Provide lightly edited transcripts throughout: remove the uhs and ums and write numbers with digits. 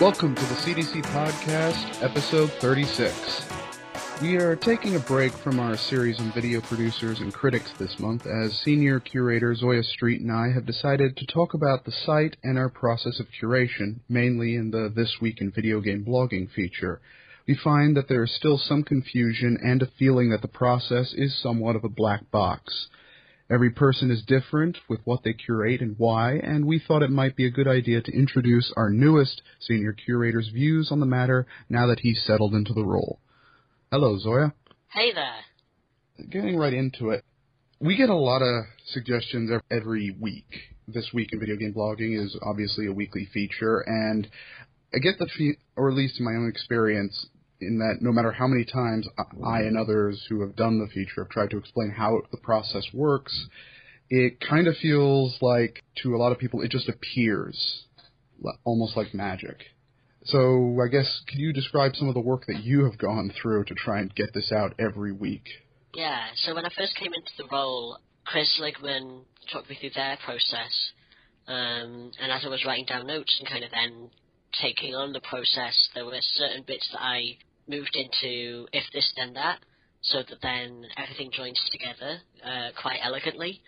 Welcome to the CDC Podcast, episode 36. We are taking a break from our series on video producers and critics this month, as senior curator Zoya Street and I have decided to talk about the site and our process of curation, mainly in the This Week in Video Game Blogging feature. We find that there is still some confusion and a feeling that the process is somewhat of a black box. Every person is different with what they curate and why, and we thought it might be a good idea to introduce our newest senior curator's views on the matter now that he's settled into the role. Hello, Zoya. Hey there. Getting right into it, we get a lot of suggestions every week. This Week in Video Game Blogging is obviously a weekly feature, and I get the feeling, or at least in my own experience, in that no matter how many times I and others who have done the feature have tried to explain how the process works, it kind of feels like, to a lot of people, it just appears, almost like magic. So I guess, can you describe some of the work that you have gone through to try and get this out every week? Yeah, so when I first came into the role, Chris Ligman took me through their process, and as I was writing down notes and kind of then taking on the process, there were certain bits that I moved into if this then that, so that then everything joins together quite elegantly.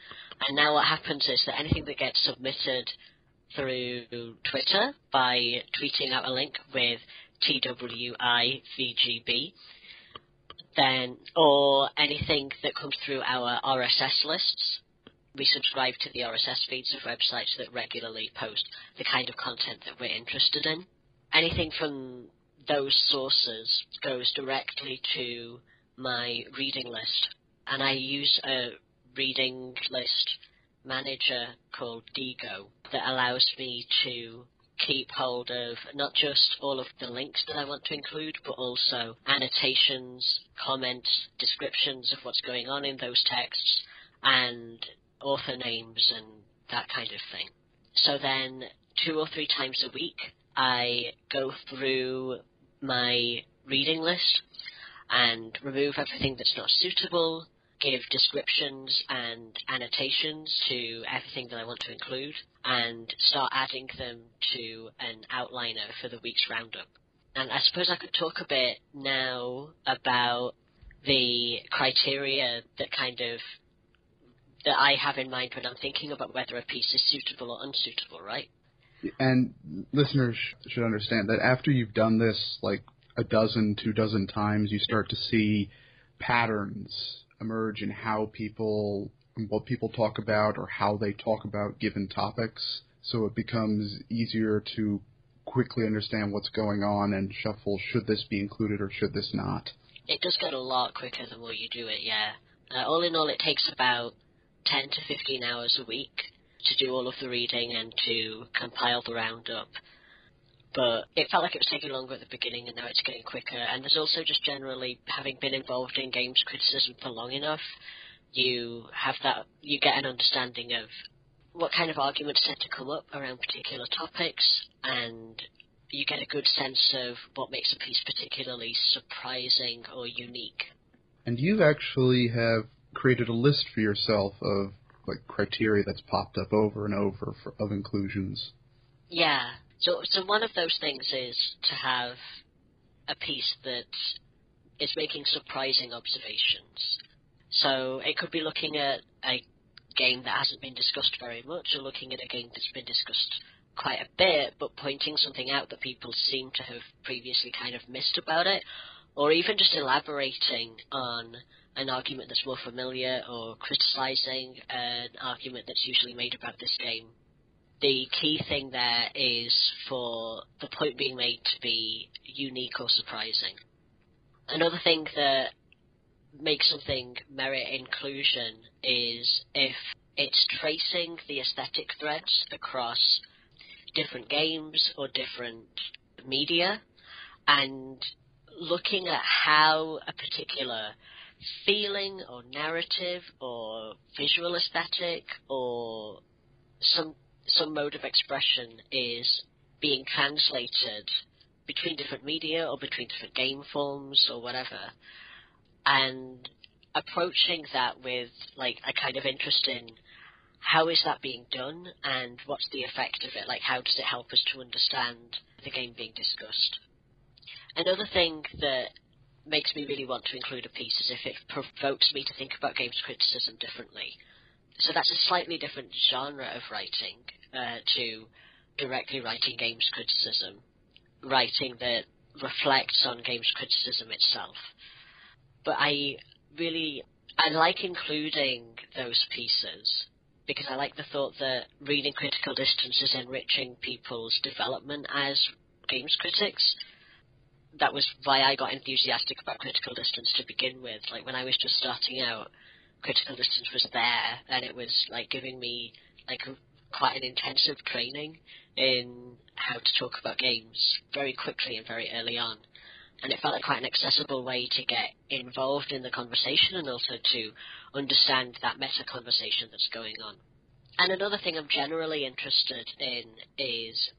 And now what happens is that anything that gets submitted through Twitter by tweeting out a link with TWIVGB, then, or anything that comes through our RSS lists. We subscribe to the RSS feeds of websites that regularly post the kind of content that we're interested in. Anything from those sources goes directly to my reading list, and I use a reading list manager called Digo that allows me to keep hold of not just all of the links that I want to include, but also annotations, comments, descriptions of what's going on in those texts, and author names and that kind of thing. So then 2 or 3 times a week I go through my reading list and remove everything that's not suitable, give descriptions and annotations to everything that I want to include, and start adding them to an outliner for the week's roundup. And I suppose I could talk a bit now about the criteria that I have in mind when I'm thinking about whether a piece is suitable or unsuitable, right? And listeners should understand that after you've done this like a dozen, 24 times, you start to see patterns emerge in how people, what people talk about or how they talk about given topics. So it becomes easier to quickly understand what's going on and shuffle, should this be included or should this not? It does get a lot quicker the more you do it, yeah. All in all, it takes about 10 to 15 hours a week to do all of the reading and to compile the roundup. But it felt like it was taking longer at the beginning, and now it's getting quicker. And there's also just generally, having been involved in games criticism for long enough, you get an understanding of what kind of arguments tend to come up around particular topics, and you get a good sense of what makes a piece particularly surprising or unique. And you actually have created a list for yourself of like criteria that's popped up over and over of inclusions. Yeah. So one of those things is to have a piece that is making surprising observations. So it could be looking at a game that hasn't been discussed very much, or looking at a game that's been discussed quite a bit, but pointing something out that people seem to have previously kind of missed about it, or even just elaborating on an argument that's more familiar, or criticizing an argument that's usually made about this game. The key thing there is for the point being made to be unique or surprising. Another thing that makes something merit inclusion is if it's tracing the aesthetic threads across different games or different media, and looking at how a particular feeling or narrative or visual aesthetic or some mode of expression is being translated between different media or between different game forms or whatever, and approaching that with like a kind of interest in how is that being done, and what's the effect of it? Like, how does it help us to understand the game being discussed? Another thing that makes me really want to include a piece is if it provokes me to think about games criticism differently. So that's a slightly different genre of writing to directly writing games criticism, writing that reflects on games criticism itself. But I like including those pieces, because I like the thought that reading Critical Distance is enriching people's development as games critics. That was why I got enthusiastic about Critical Distance to begin with. Like, when I was just starting out, Critical Distance was there, and it was like giving me like quite an intensive training in how to talk about games very quickly and very early on. And it felt like quite an accessible way to get involved in the conversation and also to understand that meta-conversation that's going on. And another thing I'm generally interested in is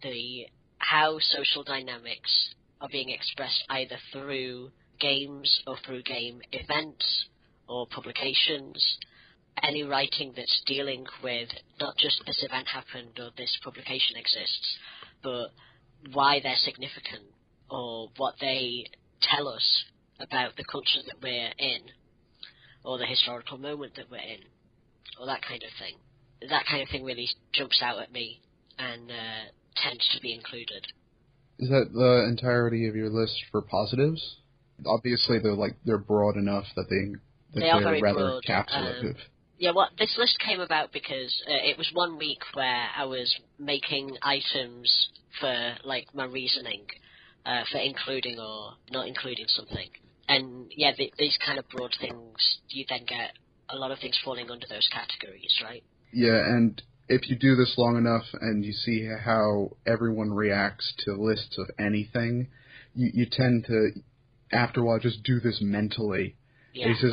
how social dynamics are being expressed either through games or through game events or publications. Any writing that's dealing with not just this event happened or this publication exists, but why they're significant, or what they tell us about the culture that we're in, or the historical moment that we're in, or that kind of thing. That kind of thing really jumps out at me and tends to be included. Is that the entirety of your list for positives? Obviously, they're broad enough that they're rather capsulative. Yeah, well, this list came about because it was one week where I was making items for like my reasoning. For including or not including something. And yeah, these kind of broad things, you then get a lot of things falling under those categories, right? Yeah, and if you do this long enough and you see how everyone reacts to lists of anything, you tend to, after a while, just do this mentally. Yeah. And he says,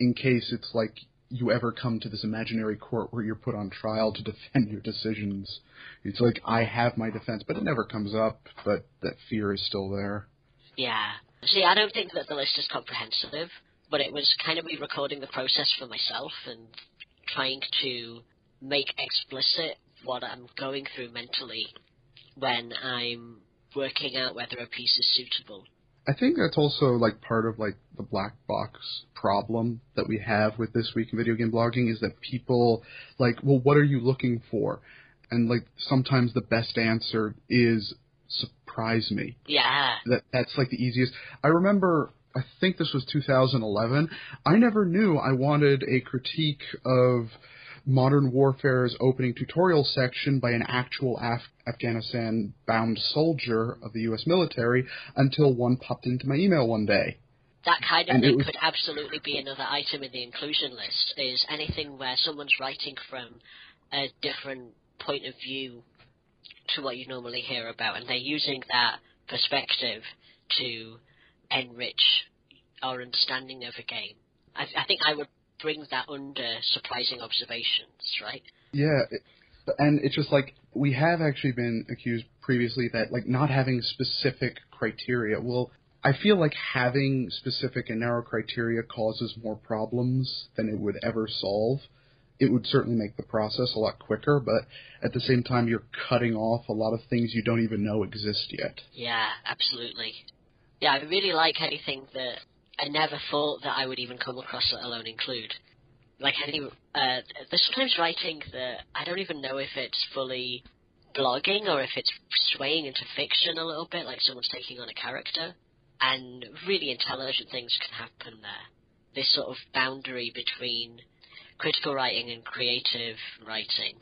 in case it's like you ever come to this imaginary court where you're put on trial to defend your decisions. It's like, I have my defense, but it never comes up, but that fear is still there. Yeah. See, I don't think that the list is comprehensive, but it was kind of me recording the process for myself and trying to make explicit what I'm going through mentally when I'm working out whether a piece is suitable. I think that's also like part of like the black box problem that we have with This Week in Video Game Blogging is that people like, well, what are you looking for? And like sometimes the best answer is surprise me. Yeah. That's like the easiest. I remember, I think this was 2011. I never knew I wanted a critique of Modern Warfare's opening tutorial section by an actual Afghanistan-bound soldier of the U.S. military until one popped into my email one day. That kind of thing could absolutely be another item in the inclusion list, is anything where someone's writing from a different point of view to what you normally hear about, and they're using that perspective to enrich our understanding of a game. I think I would bring that under surprising observations, right? Yeah, and it's just like, we have actually been accused previously that, like, not having specific criteria. Well, I feel like having specific and narrow criteria causes more problems than it would ever solve. It would certainly make the process a lot quicker, but at the same time, you're cutting off a lot of things you don't even know exist yet. Yeah, absolutely. Yeah, I really like anything that I never thought that I would even come across, let alone include. Like, there's sometimes writing that I don't even know if it's fully blogging or if it's swaying into fiction a little bit, like someone's taking on a character, and really intelligent things can happen there. This sort of boundary between critical writing and creative writing.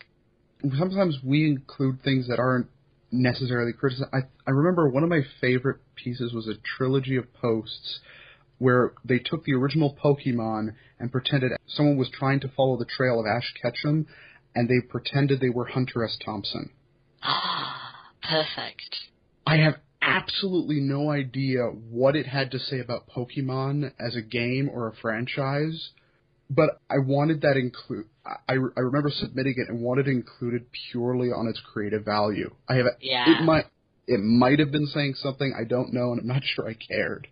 Sometimes we include things that aren't necessarily criticism. I remember one of my favorite pieces was a trilogy of posts where they took the original Pokemon and pretended someone was trying to follow the trail of Ash Ketchum, and they pretended they were Hunter S. Thompson. Ah, perfect. I have absolutely no idea what it had to say about Pokemon as a game or a franchise, but I wanted that included. I remember submitting it and wanted it included purely on its creative value. It might have been saying something, I don't know, and I'm not sure I cared.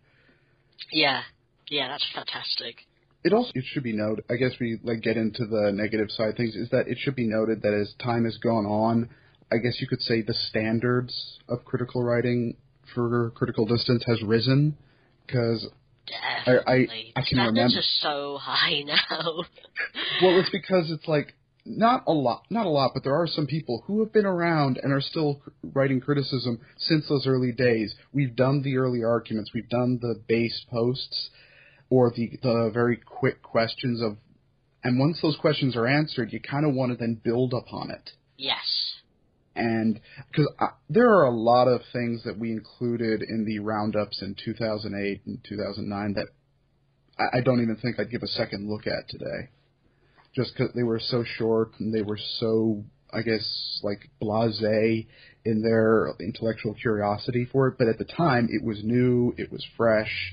Yeah, that's fantastic. It should be noted, I guess we get into the negative side of things, is that it should be noted that as time has gone on, I guess you could say the standards of critical writing for Critical Distance has risen, because I can remember. Standards are so high now. Well, it's because it's not a lot, but there are some people who have been around and are still writing criticism since those early days. We've done the early arguments. We've done the base posts or the very quick questions of, and once those questions are answered, you kind of want to then build upon it. Yes. And because there are a lot of things that we included in the roundups in 2008 and 2009 that I don't even think I'd give a second look at today, just because they were so short and they were so, I guess, blasé in their intellectual curiosity for it. But at the time, it was new, it was fresh,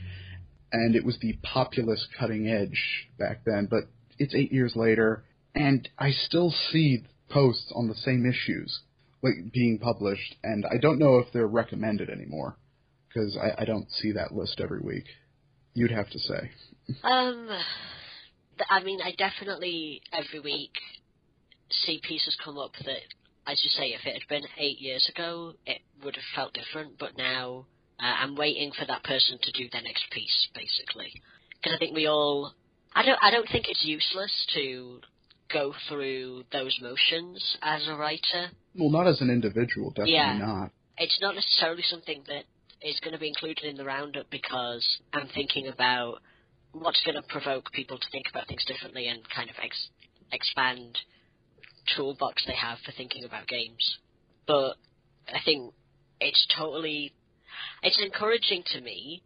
and it was the populist cutting edge back then. But it's 8 years later, and I still see posts on the same issues being published, and I don't know if they're recommended anymore, because I don't see that list every week. You'd have to say. I mean, I definitely, every week, see pieces come up that, as you say, if it had been 8 years ago, it would have felt different, but now I'm waiting for that person to do their next piece, basically. Because I think we all... I don't think it's useless to go through those motions as a writer. Well, not as an individual, definitely not. It's not necessarily something that is going to be included in the roundup, because I'm thinking about what's going to provoke people to think about things differently and kind of expand toolbox they have for thinking about games. But I think it's encouraging to me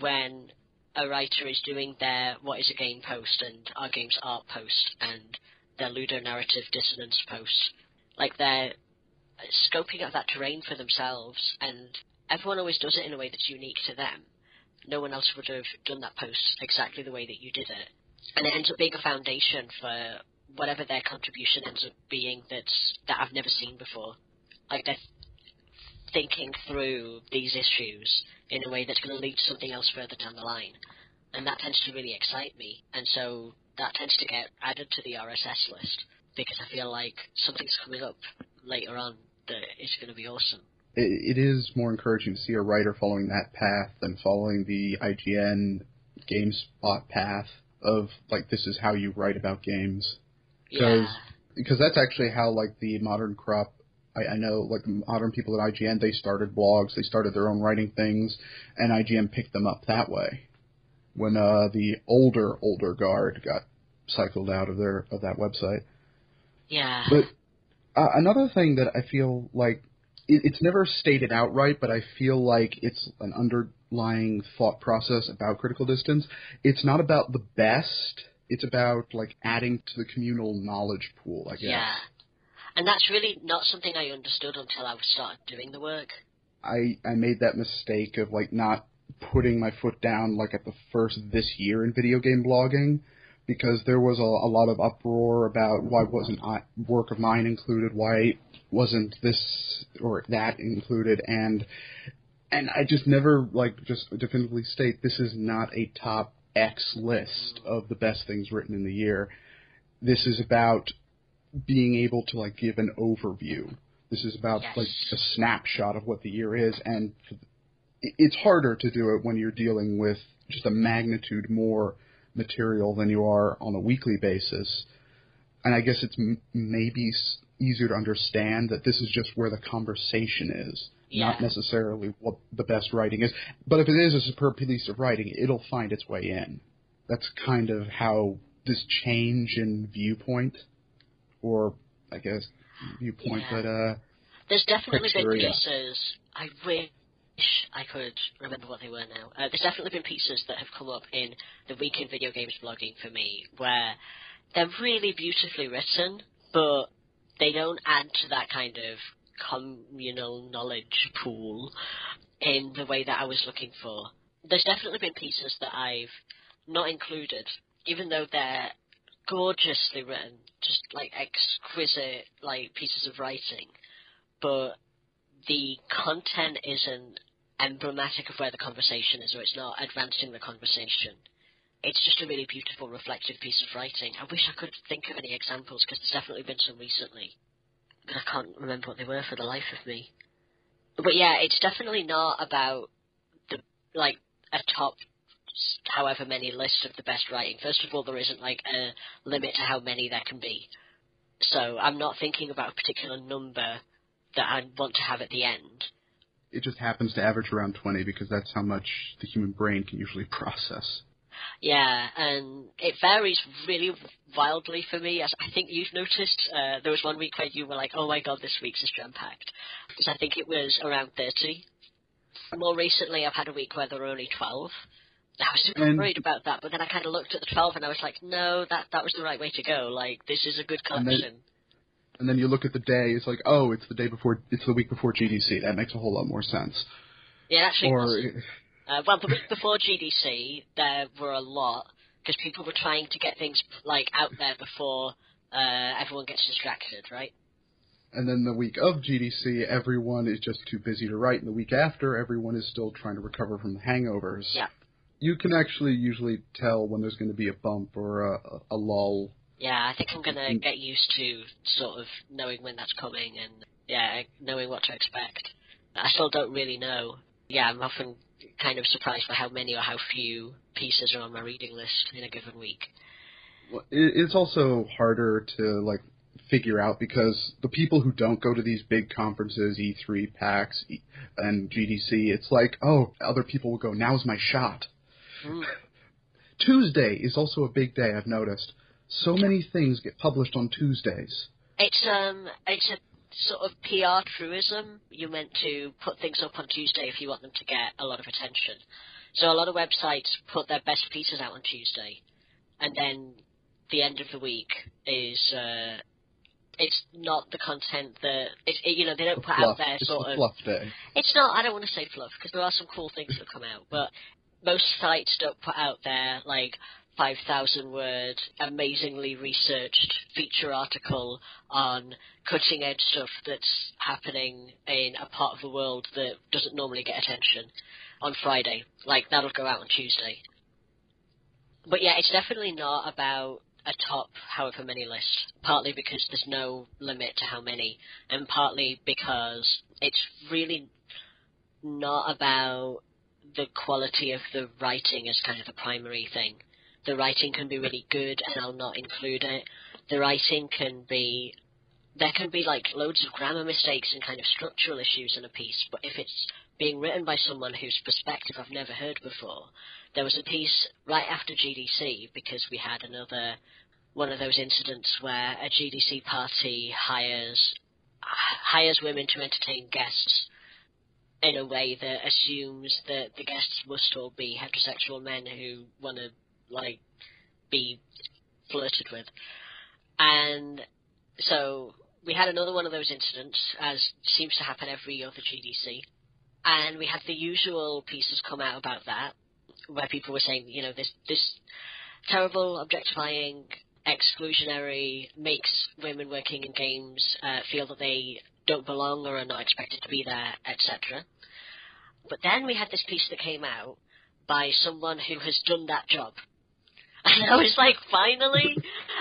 when a writer is doing their What is a Game post and Our Game's Art post and their ludonarrative dissonance post. They're scoping out that terrain for themselves, and everyone always does it in a way that's unique to them. No one else would have done that post exactly the way that you did it. And it ends up being a foundation for whatever their contribution ends up being that I've never seen before. They're thinking through these issues in a way that's going to lead to something else further down the line. And that tends to really excite me. And so that tends to get added to the RSS list, because I feel like something's coming up later on that is going to be awesome. It is more encouraging to see a writer following that path than following the IGN GameSpot path of, this is how you write about games. Because that's actually how, the modern crop, I know, modern people at IGN, they started blogs, they started their own writing things, and IGN picked them up that way. When the older guard got cycled out of that website. Yeah. But another thing that I feel it's never stated outright, but I feel like it's an underlying thought process about Critical Distance. It's not about the best. It's about, adding to the communal knowledge pool, I guess. Yeah. And that's really not something I understood until I started doing the work. I made that mistake of, not putting my foot down, at the first this year in video game blogging, because there was a lot of uproar about why wasn't work of mine included, why wasn't this or that included, and I just never, just definitively state this is not a top X list of the best things written in the year. This is about being able to, give an overview. This is about, a snapshot of what the year is, and it's harder to do it when you're dealing with just a magnitude more material than you are on a weekly basis. And I guess it's maybe easier to understand that this is just where the conversation is, not necessarily what the best writing is. But if it is a superb piece of writing, it'll find its way in. That's kind of how this change in viewpoint, or I guess viewpoint that... There's definitely been pieces, I wish I could remember what they were now. There's definitely been pieces that have come up in the Week in Video Games Blogging for me where they're really beautifully written, but they don't add to that kind of communal knowledge pool in the way that I was looking for. There's definitely been pieces that I've not included, even though they're gorgeously written, just exquisite pieces of writing, but the content isn't emblematic of where the conversation is, or it's not advancing the conversation. It's just a really beautiful, reflective piece of writing. I wish I could think of any examples, because there's definitely been some recently, but I can't remember what they were for the life of me. But yeah, it's definitely not about the a top however many lists of the best writing. First of all, there isn't a limit to how many there can be. So I'm not thinking about a particular number that I want to have at the end. It just happens to average around 20 because that's how much the human brain can usually process. Yeah, and it varies really wildly for me. As I think you've noticed, there was one week where you were like, oh my god, this week's is jam-packed. Because I think it was around 30. More recently, I've had a week where there were only 12. I was super worried about that, but then I kind of looked at the 12 and I was like, no, that was the right way to go. This is a good collection. And then you look at the day, it's like, oh, it's the day before, it's the week before GDC. That makes a whole lot more sense. Yeah, actually. Well, the week before GDC, there were a lot, because people were trying to get things, out there before everyone gets distracted, right? And then the week of GDC, everyone is just too busy to write, and the week after, everyone is still trying to recover from the hangovers. Yeah. You can actually usually tell when there's going to be a bump or a lull. Yeah, I think I'm going to get used to sort of knowing when that's coming and, yeah, knowing what to expect. I still don't really know. Yeah, I'm often kind of surprised by how many or how few pieces are on my reading list in a given week. Well, it's also harder to, figure out because the people who don't go to these big conferences, E3, PAX, and GDC, it's oh, other people will go, now's my shot. Mm. Tuesday is also a big day, I've noticed. So many things get published on Tuesdays. It's a sort of PR truism. You're meant to put things up on Tuesday if you want them to get a lot of attention. So a lot of websites put their best pieces out on Tuesday, and then the end of the week is it's not the content that they don't put out there. It's a fluff day. It's not. I don't want to say fluff because there are some cool things that come out, but most sites don't put out there 5,000-word, amazingly researched feature article on cutting-edge stuff that's happening in a part of the world that doesn't normally get attention on Friday. That'll go out on Tuesday. But yeah, it's definitely not about a top however many list, partly because there's no limit to how many, and partly because it's really not about the quality of the writing as kind of the primary thing. The writing can be really good, and I'll not include it. The writing can be... There can be, loads of grammar mistakes and kind of structural issues in a piece, but if it's being written by someone whose perspective I've never heard before... There was a piece right after GDC, because we had another... one of those incidents where a GDC party hires women to entertain guests in a way that assumes that the guests must all be heterosexual men who want to... be flirted with. And so we had another one of those incidents, as seems to happen every other GDC, and we had the usual pieces come out about that, where people were saying, this terrible, objectifying, exclusionary, makes women working in games feel that they don't belong or are not expected to be there, etc. But then we had this piece that came out by someone who has done that job. And I was like, finally?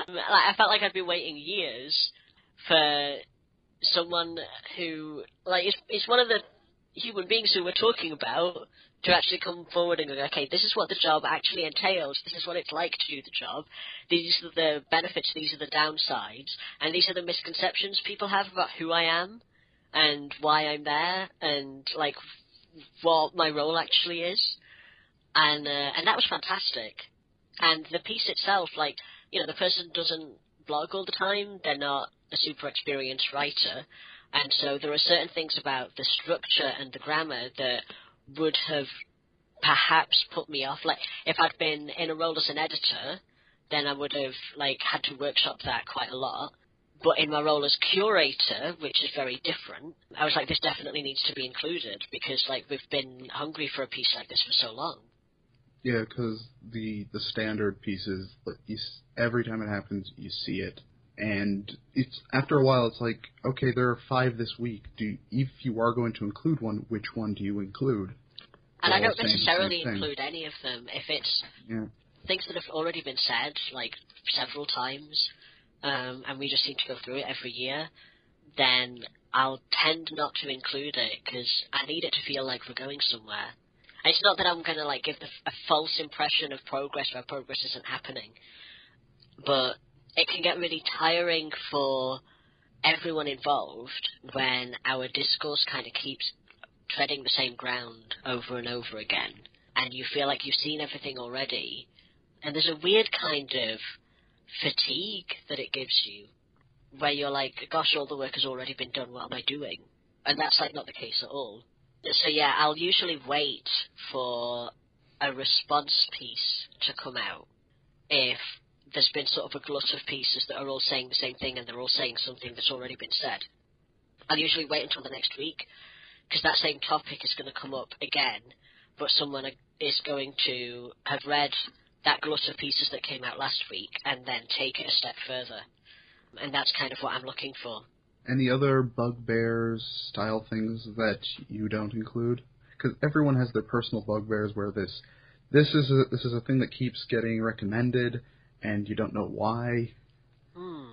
I felt like I'd been waiting years for someone who, is one of the human beings who we're talking about to actually come forward and go, okay, this is what the job actually entails, this is what it's like to do the job, these are the benefits, these are the downsides, and these are the misconceptions people have about who I am and why I'm there and, what my role actually is. And that was fantastic. And the piece itself, the person doesn't blog all the time. They're not a super experienced writer. And so there are certain things about the structure and the grammar that would have perhaps put me off. If I'd been in a role as an editor, then I would have, had to workshop that quite a lot. But in my role as curator, which is very different, I was like, this definitely needs to be included because, we've been hungry for a piece like this for so long. Yeah, because the standard pieces, every time it happens, you see it. And it's after a while, it's like, okay, there are 5 this week. If you are going to include one, which one do you include? And I don't necessarily include any of them. If it's things that have already been said, like, several times, and we just seem to go through it every year, then I'll tend not to include it, because I need it to feel like we're going somewhere. And it's not that I'm going to, like, give a false impression of progress where progress isn't happening, but it can get really tiring for everyone involved when our discourse kind of keeps treading the same ground over and over again, and you feel like you've seen everything already, and there's a weird kind of fatigue that it gives you, where you're like, gosh, all the work has already been done, what am I doing? And that's, like, not the case at all. So, yeah, I'll usually wait for a response piece to come out if there's been sort of a glut of pieces that are all saying the same thing and they're all saying something that's already been said. I'll usually wait until the next week, because that same topic is going to come up again, but someone is going to have read that glut of pieces that came out last week and then take it a step further. And that's kind of what I'm looking for. Any other bugbears, style things that you don't include? Because everyone has their personal bugbears where this is a thing that keeps getting recommended and you don't know why. Mm.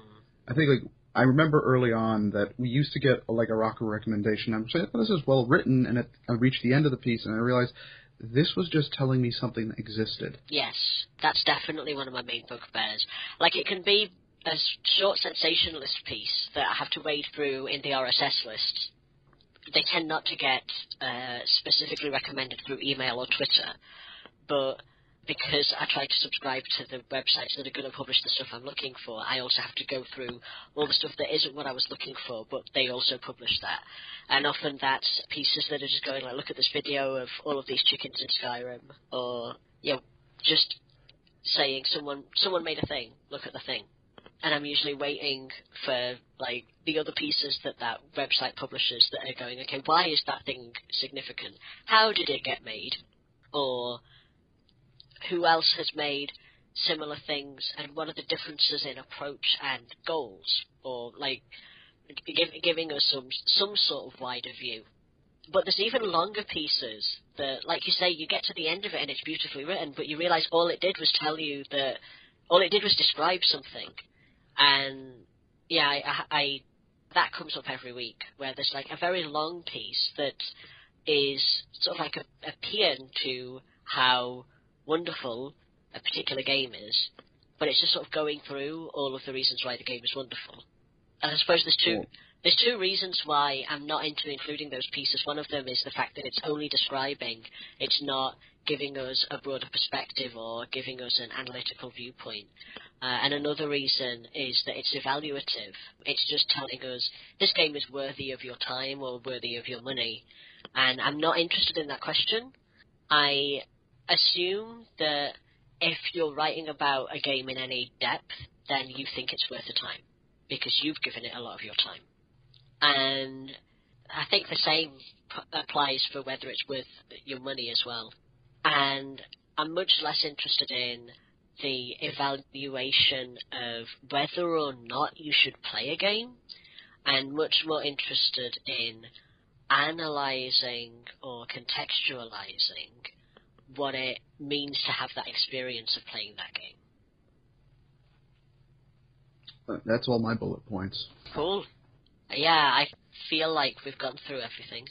I think, like, I remember early on that we used to get, like, a rocker recommendation. I'm saying, oh, this is well written, and I reached the end of the piece, and I realized this was just telling me something that existed. Yes, that's definitely one of my main bugbears. Like, it can be a short sensationalist piece that I have to wade through in the RSS list. They tend not to get specifically recommended through email or Twitter, but because I try to subscribe to the websites that are going to publish the stuff I'm looking for, I also have to go through all the stuff that isn't what I was looking for, but they also publish that. And often that's pieces that are just going, like, look at this video of all of these chickens in Skyrim, or, you know, just saying someone made a thing, look at the thing. And I'm usually waiting for, like, the other pieces that website publishes that are going, okay, why is that thing significant? How did it get made? Or who else has made similar things, and what are the differences in approach and goals, or, like, giving us some sort of wider view. But there's even longer pieces that, like you say, you get to the end of it and it's beautifully written, but you realise all it did was tell you that, all it did was describe something. And, yeah, I that comes up every week, where there's, like, a very long piece that is sort of like a paean to how wonderful a particular game is, but it's just sort of going through all of the reasons why the game is wonderful. And I suppose there's two reasons why I'm not into including those pieces. One of them is the fact that it's only describing, it's not giving us a broader perspective or giving us an analytical viewpoint. And another reason is that it's evaluative. It's just telling us, this game is worthy of your time or worthy of your money. And I'm not interested in that question. I assume that if you're writing about a game in any depth, then you think it's worth the time, because you've given it a lot of your time. And I think the same applies for whether it's worth your money as well. And I'm much less interested in the evaluation of whether or not you should play a game, and much more interested in analysing or contextualising what it means to have that experience of playing that game. That's all my bullet points. Cool. Yeah, I feel like we've gone through everything.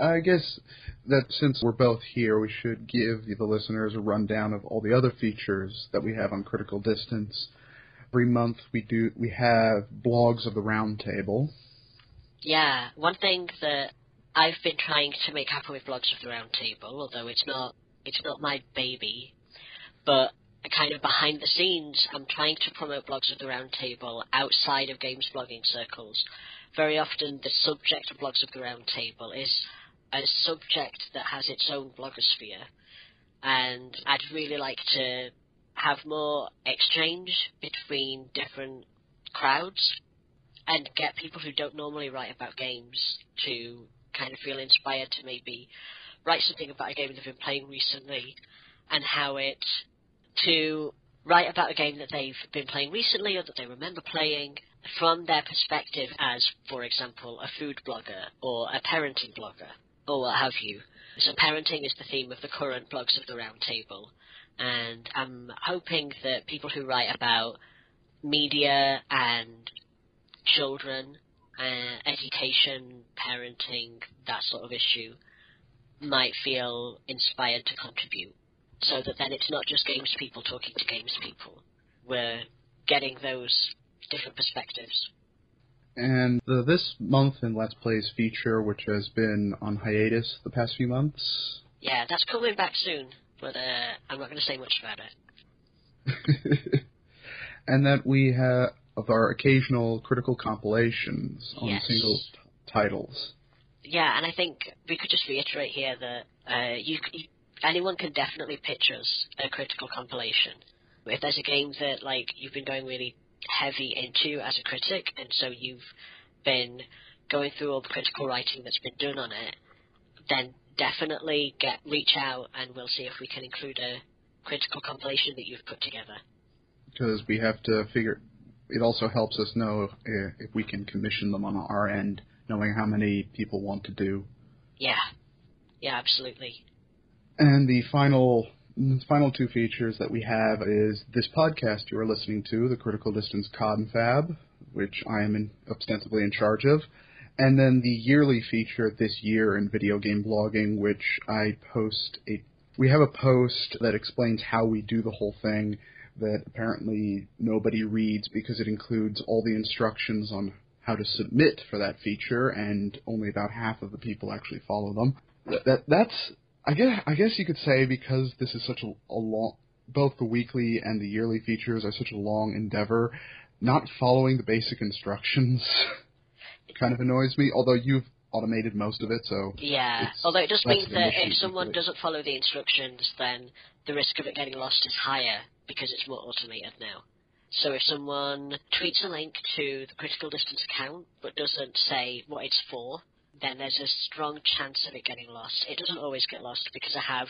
I guess that since we're both here, we should give the listeners a rundown of all the other features that we have on Critical Distance. Every month we have blogs of the Roundtable. Yeah, one thing that I've been trying to make happen with blogs of the Roundtable, although it's not my baby, but kind of behind the scenes, I'm trying to promote blogs of the Roundtable outside of games blogging circles. Very often the subject of blogs of the Roundtable is a subject that has its own blogosphere, and I'd really like to have more exchange between different crowds and get people who don't normally write about games to kind of feel inspired to maybe write something about a game they've been playing recently, and how it to write about a game that they've been playing recently or that they remember playing from their perspective as, for example, a food blogger or a parenting blogger or what have you. So parenting is the theme of the current blogs of the Roundtable, and I'm hoping that people who write about media and children, education, parenting, that sort of issue, might feel inspired to contribute, so that then it's not just games people talking to games people. We're getting those different perspectives. And this month in Let's Plays feature, which has been on hiatus the past few months. Yeah, that's coming back soon, but I'm not going to say much about it. And that we have our occasional critical compilations on single titles. Yeah, and I think we could just reiterate here that anyone can definitely pitch us a critical compilation. If there's a game that you've been going really heavy into as a critic, and so you've been going through all the critical writing that's been done on it, then definitely reach out and we'll see if we can include a critical compilation that you've put together. Because we have to figure... It also helps us know if we can commission them on our end, knowing how many people want to do. Yeah. Yeah, absolutely. And the final two features that we have is this podcast you are listening to, the Critical Distance Confab, which I am ostensibly in charge of, and then the yearly feature This Year in Video Game Blogging, which I post we have a post that explains how we do the whole thing that apparently nobody reads because it includes all the instructions on how to submit for that feature, and only about half of the people actually follow them. That's... I guess you could say, because this is such a long... Both the weekly and the yearly features are such a long endeavor, not following the basic instructions kind of annoys me, although you've automated most of it, so... Yeah, although it does mean that if someone doesn't follow the instructions, then the risk of it getting lost is higher, because it's more automated now. So if someone tweets a link to the Critical Distance account, but doesn't say what it's for, then there's a strong chance of it getting lost. It doesn't always get lost because I have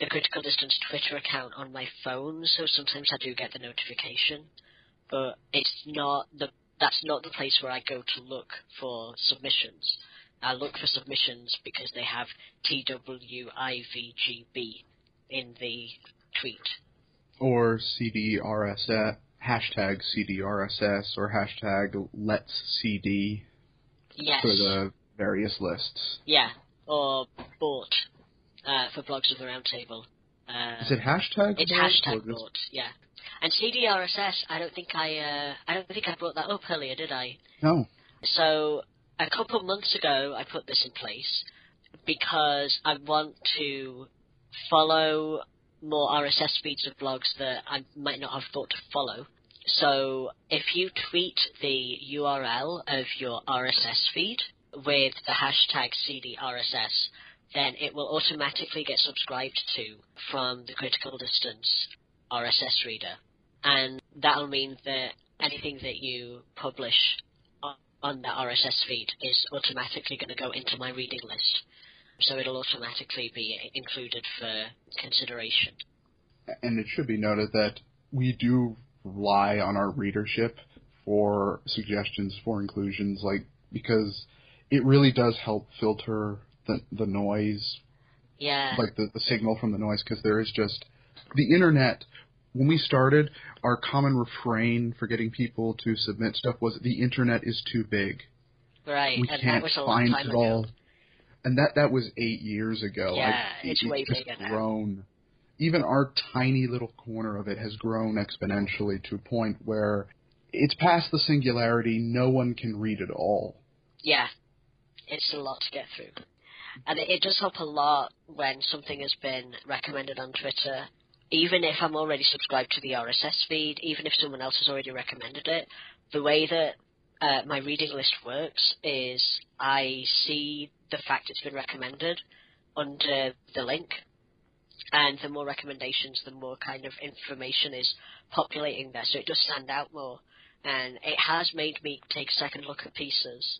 the Critical Distance Twitter account on my phone, so sometimes I do get the notification. But it's not that's not the place where I go to look for submissions. I look for submissions because they have TWIVGB in the tweet. Or CDRSS, hashtag CDRSS, or hashtag Let's CD. Yes. For the various lists. Yeah, or bought for blogs of the roundtable. Is it hashtag? It's hashtag bought. Yeah. And CDRSS, I don't think I brought that up earlier, did I? No. So a couple months ago, I put this in place because I want to follow more RSS feeds of blogs that I might not have thought to follow. So if you tweet the URL of your RSS feed with the hashtag CDRSS, then it will automatically get subscribed to from the Critical Distance RSS reader. And that'll mean that anything that you publish on that RSS feed is automatically going to go into my reading list. So it'll automatically be included for consideration. And it should be noted that we do rely on our readership for suggestions for inclusions, because it really does help filter the noise, the signal from the noise, because there is just the internet. When we started, our common refrain for getting people to submit stuff was the internet is too big. Right, we can't find it all. And that was 8 years ago. Yeah, it's way bigger now. It's grown. Even our tiny little corner of it has grown exponentially to a point where it's past the singularity. No one can read it all. Yeah, it's a lot to get through. And it does help a lot when something has been recommended on Twitter. Even if I'm already subscribed to the RSS feed, even if someone else has already recommended it, the way that my reading list works is I see the fact it's been recommended under the link. And the more recommendations, the more kind of information is populating there. So it does stand out more. And it has made me take a second look at pieces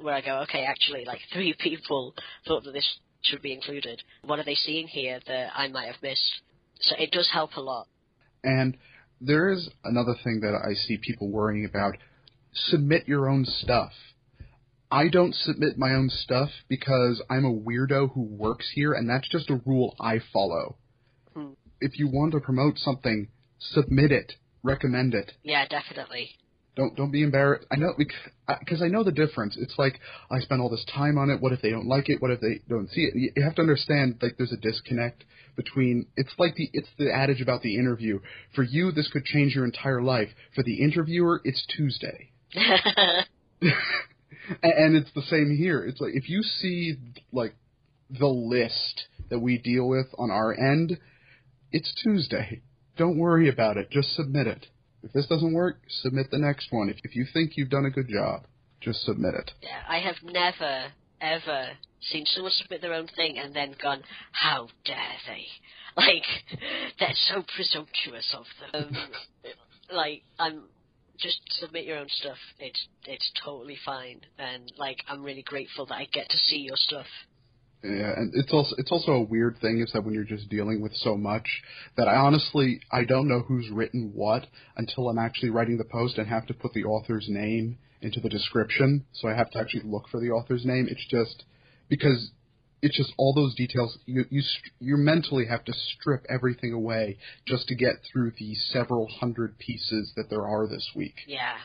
where I go, okay, actually, 3 people thought that this should be included. What are they seeing here that I might have missed? So it does help a lot. And there is another thing that I see people worrying about. Submit your own stuff. I don't submit my own stuff because I'm a weirdo who works here, and that's just a rule I follow. if you want to promote something, submit it, recommend it. Yeah, definitely. Don't be embarrassed. I know, because I know the difference. It's like, I spent all this time on it. What if they don't like it? What if they don't see it? You have to understand, like, there's a disconnect between. It's like it's the adage about the interview. For you, this could change your entire life. For the interviewer, it's Tuesday. And it's the same here. It's like, if you see like the list that we deal with on our end, it's Tuesday. Don't worry about it. Just submit it. If this doesn't work, submit the next one. If you think you've done a good job, just submit it. Yeah, I have never, ever seen someone submit their own thing and then gone, how dare they? Like, they're so presumptuous of them. Like, I'm... Just submit your own stuff. It's totally fine. And, like, I'm really grateful that I get to see your stuff. Yeah, and it's also a weird thing is that when you're just dealing with so much that I honestly don't know who's written what until I'm actually writing the post and have to put the author's name into the description. So I have to actually look for the author's name. It's just because it's just all those details. You mentally have to strip everything away just to get through the several hundred pieces that there are this week. Yeah.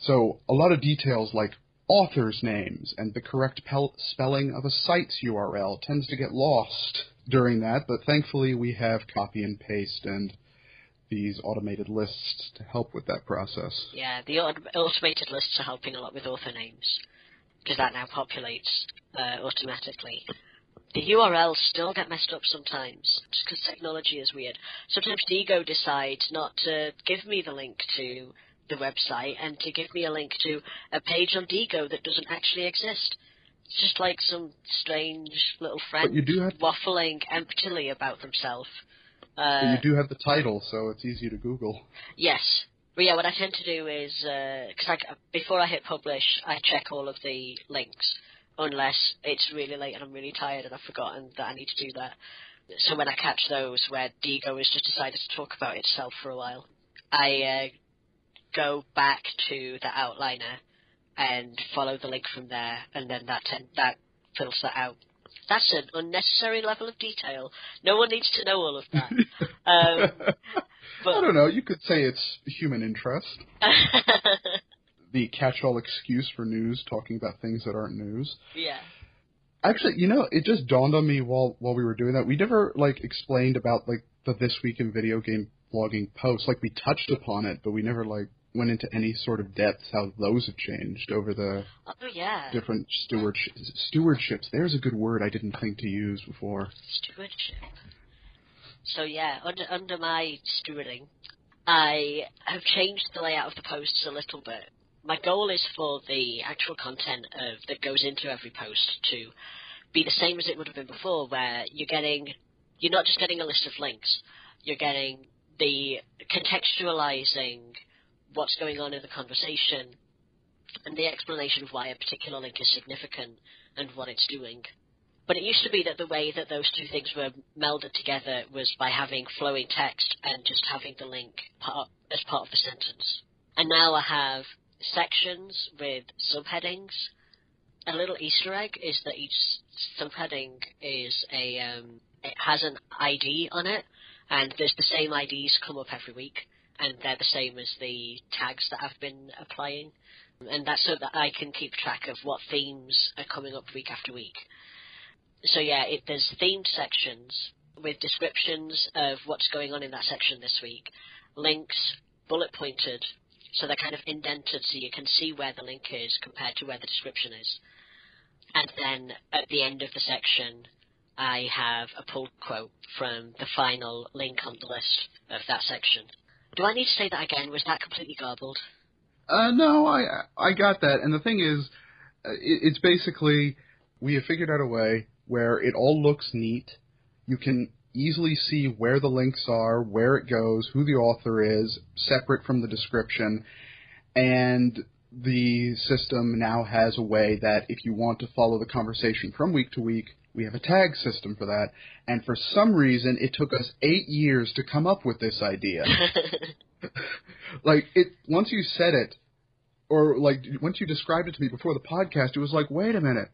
So a lot of details like authors' names and the correct spelling of a site's URL tends to get lost during that, but thankfully we have copy and paste and these automated lists to help with that process. Yeah, the automated lists are helping a lot with author names, because that now populates automatically. The URLs still get messed up sometimes, just because technology is weird. Sometimes Digo decides not to give me the link to the website and to give me a link to a page on Digo that doesn't actually exist. It's just like some strange little friend waffling emptily about themselves. But you do have the title, so it's easy to Google. Yes. But yeah, what I tend to do is, because before I hit publish, I check all of the links, unless it's really late and I'm really tired and I've forgotten that I need to do that. So when I catch those where Digo has just decided to talk about itself for a while, I... go back to the outliner and follow the link from there, and then that fills that out. That's an unnecessary level of detail. No one needs to know all of that. But I don't know. You could say it's human interest. The catch-all excuse for news, talking about things that aren't news. Yeah. Actually, you know, it just dawned on me while we were doing that. We never, like, explained about, like, the This Week in Video Game Blogging posts. Like, we touched upon it, but we never, like, went into any sort of depth how those have changed over the different stewardships. There's a good word I didn't think to use before. Stewardship. So, yeah, under my stewarding, I have changed the layout of the posts a little bit. My goal is for the actual content that goes into every post to be the same as it would have been before, where you're not just getting a list of links, you're getting the contextualizing what's going on in the conversation and the explanation of why a particular link is significant and what it's doing. But it used to be that the way that those two things were melded together was by having flowing text and just having the link as part of the sentence. And now I have sections with subheadings. A little Easter egg is that each subheading is it has an ID on it, and there's the same IDs come up every week, and they're the same as the tags that I've been applying. And that's so that I can keep track of what themes are coming up week after week. So yeah, there's themed sections with descriptions of what's going on in that section this week. Links, bullet pointed, so they're kind of indented so you can see where the link is compared to where the description is. And then at the end of the section, I have a pull quote from the final link on the list of that section. Do I need to say that again? Was that completely garbled? No, I got that. And the thing is, it's basically, we have figured out a way where it all looks neat. You can easily see where the links are, where it goes, who the author is, separate from the description. And the system now has a way that if you want to follow the conversation from week to week, we have a tag system for that, and for some reason, it took us 8 years to come up with this idea. Like, once you said it, or, like, once you described it to me before the podcast, it was like, wait a minute,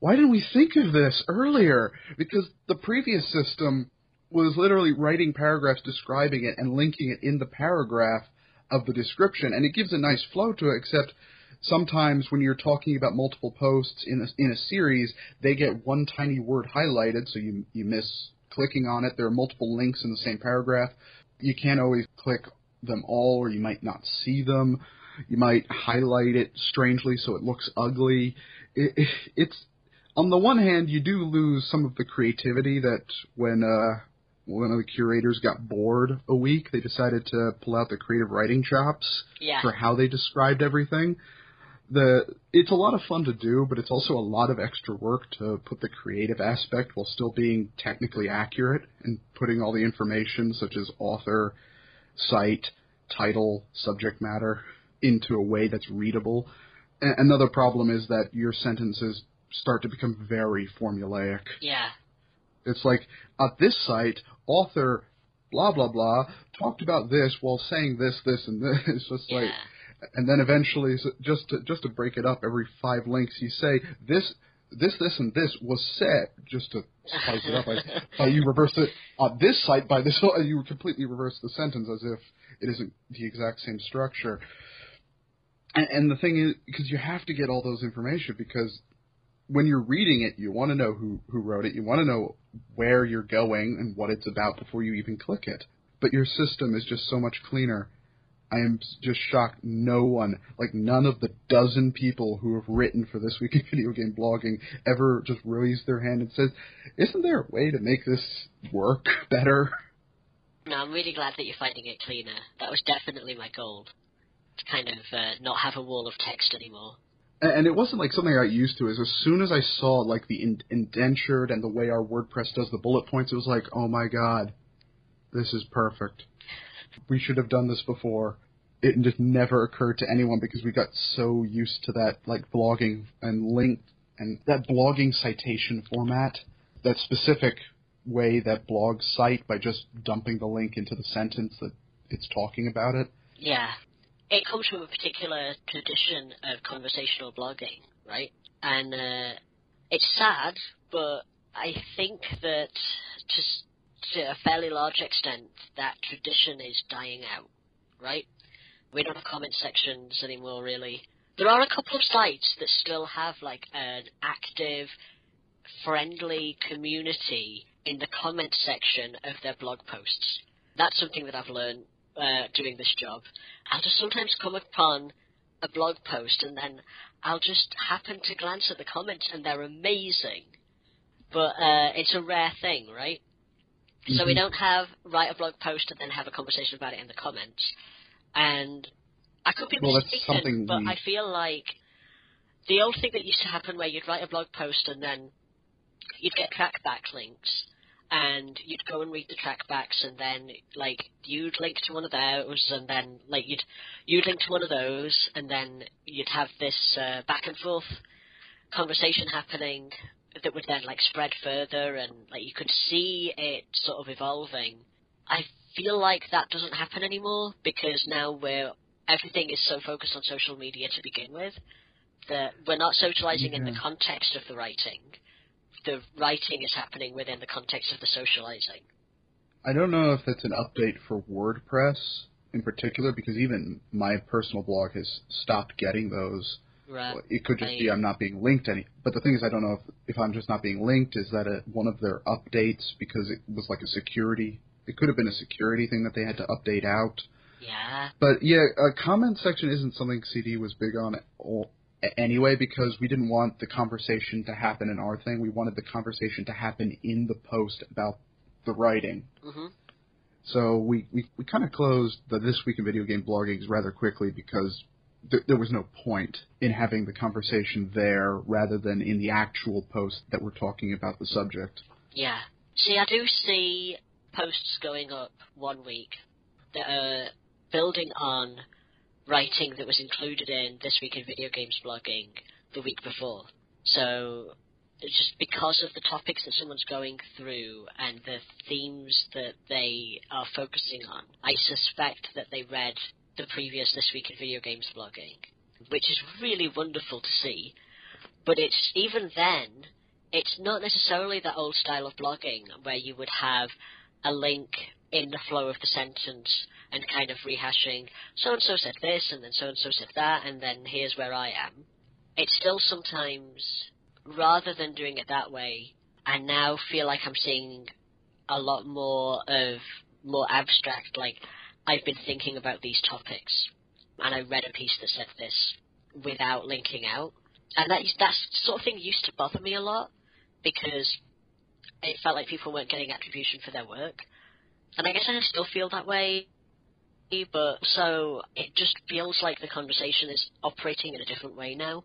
why didn't we think of this earlier? Because the previous system was literally writing paragraphs describing it and linking it in the paragraph of the description, and it gives a nice flow to it, except sometimes when you're talking about multiple posts in a series, they get one tiny word highlighted, so you miss clicking on it. There are multiple links in the same paragraph. You can't always click them all, or you might not see them. You might highlight it strangely so it looks ugly. It's on the one hand, you do lose some of the creativity that when the curators got bored a week, they decided to pull out the creative writing chops for how they described everything. It's a lot of fun to do, but it's also a lot of extra work to put the creative aspect while still being technically accurate and putting all the information such as author, site, title, subject matter into a way that's readable. Another problem is that your sentences start to become very formulaic. Yeah. It's like, at this site, author blah, blah, blah, talked about this while saying this, this, and this. It's just like... And then eventually, just to break it up, every 5 links you say, this, and this was said, just to spice it up. You reverse it on this site by this, you completely reverse the sentence as if it isn't the exact same structure. And the thing is, because you have to get all those information, because when you're reading it, you want to know who wrote it, you want to know where you're going and what it's about before you even click it. But your system is just so much cleaner. I am just shocked none of the dozen people who have written for This Week in Video Game Blogging ever just raised their hand and says, isn't there a way to make this work better? No, I'm really glad that you're finding it cleaner. That was definitely my goal, to kind of not have a wall of text anymore. And it wasn't like something I got used to. Is as soon as I saw like the indentured and the way our WordPress does the bullet points, it was like, oh my god, this is perfect. We should have done this before. It just never occurred to anyone because we got so used to that, like, blogging and linked and that blogging citation format, that specific way that blogs cite by just dumping the link into the sentence that it's talking about it. Yeah. It comes from a particular tradition of conversational blogging, right? And it's sad, but I think that just... to a fairly large extent, that tradition is dying out, right? We don't have comment sections anymore, really. There are a couple of sites that still have, like, an active, friendly community in the comment section of their blog posts. That's something that I've learned doing this job. I'll just sometimes come upon a blog post, and then I'll just happen to glance at the comments, and they're amazing. But it's a rare thing, right? So we don't have write a blog post and then have a conversation about it in the comments. And I could be mistaken, but I feel like the old thing that used to happen where you'd write a blog post and then you'd get trackback links and you'd go and read the trackbacks and then like you'd link to one of those and then like you'd link to one of those and then you'd have this back and forth conversation happening that would then, like, spread further and, like, you could see it sort of evolving. I feel like that doesn't happen anymore because now everything is so focused on social media to begin with that we're not socializing in the context of the writing. The writing is happening within the context of the socializing. I don't know if that's an update for WordPress in particular because even my personal blog has stopped getting those. Right. It could just be I'm not being linked but the thing is I don't know if I'm just not being linked. Is that one of their updates because it was like a security? It could have been a security thing that they had to update out. Yeah. But yeah, a comment section isn't something CD was big on anyway because we didn't want the conversation to happen in our thing. We wanted the conversation to happen in the post about the writing. Mm-hmm. So we kind of closed the This Week in Video Game Blogging rather quickly because there was no point in having the conversation there rather than in the actual post that we're talking about the subject. Yeah. See, I do see posts going up one week that are building on writing that was included in This Week in Video Games Blogging the week before. So it's just because of the topics that someone's going through and the themes that they are focusing on, I suspect that they read the previous This Week in Video Games Blogging, which is really wonderful to see. But it's even then, it's not necessarily that old style of blogging where you would have a link in the flow of the sentence and kind of rehashing, so-and-so said this, and then so-and-so said that, and then here's where I am. It's still sometimes, rather than doing it that way, I now feel like I'm seeing a lot more of more abstract, like, I've been thinking about these topics, and I read a piece that said this, without linking out. And that sort of thing used to bother me a lot, because it felt like people weren't getting attribution for their work. And I guess I still feel that way, but so it just feels like the conversation is operating in a different way now.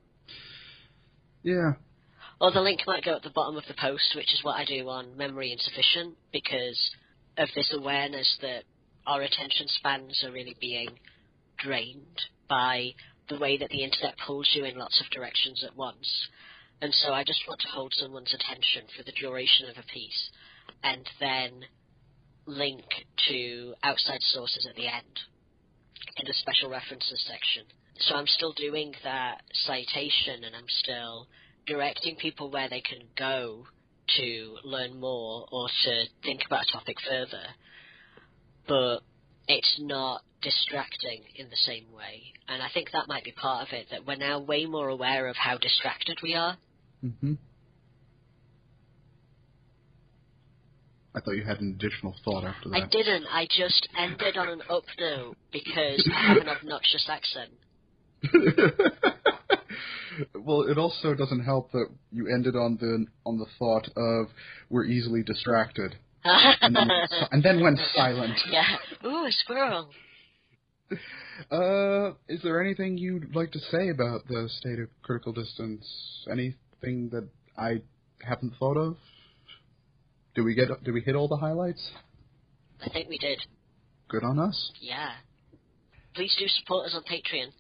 Yeah. Or the link might go at the bottom of the post, which is what I do on Memory Insufficient, because of this awareness that our attention spans are really being drained by the way that the internet pulls you in lots of directions at once. And so I just want to hold someone's attention for the duration of a piece, and then link to outside sources at the end in the special references section. So I'm still doing that citation, and I'm still directing people where they can go to learn more or to think about a topic further, but it's not distracting in the same way. And I think that might be part of it, that we're now way more aware of how distracted we are. Mm-hmm. I thought you had an additional thought after that. I didn't. I just ended on an up note because I have an obnoxious accent. Well, it also doesn't help that you ended on the thought of we're easily distracted, and then went silent. Yeah. Ooh, a squirrel. Is there anything you'd like to say about the state of critical distance? Anything that I haven't thought of? Did we hit all the highlights? I think we did. Good on us. Yeah. Please do support us on Patreon.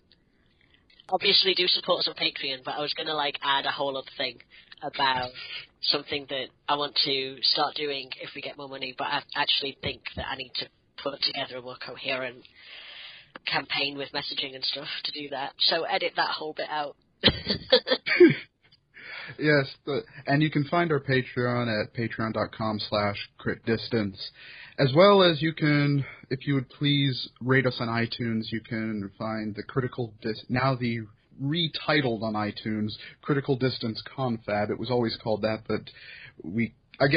Obviously do support us on Patreon, but I was going to add a whole other thing about something that I want to start doing if we get more money, but I actually think that I need to put together a more coherent campaign with messaging and stuff to do that. So edit that whole bit out. Yes, and you can find our Patreon at patreon.com/critdistance. As well as you can, if you would please rate us on iTunes, you can find the now the retitled on iTunes, Critical Distance Confab. It was always called that, but I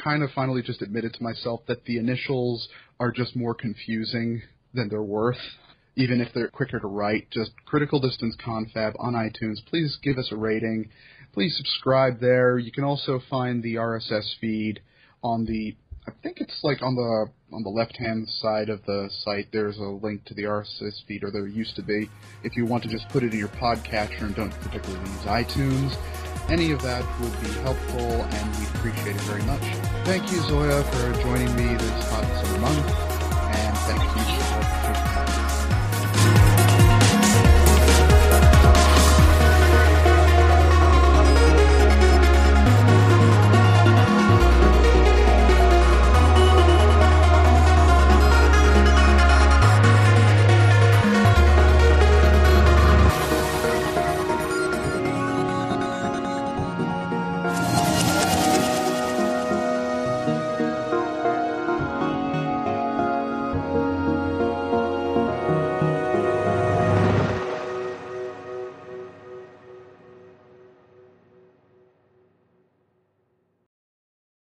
kind of finally just admitted to myself that the initials are just more confusing than they're worth. Even if they're quicker to write, just Critical Distance Confab on iTunes. Please give us a rating. Please subscribe there. You can also find the RSS feed on the, I think it's on the left-hand side of the site. There's a link to the RSS feed, or there used to be, if you want to just put it in your podcatcher and don't particularly use iTunes. Any of that would be helpful, and we appreciate it very much. Thank you, Zoya, for joining me this hot summer month, and thank you for participating.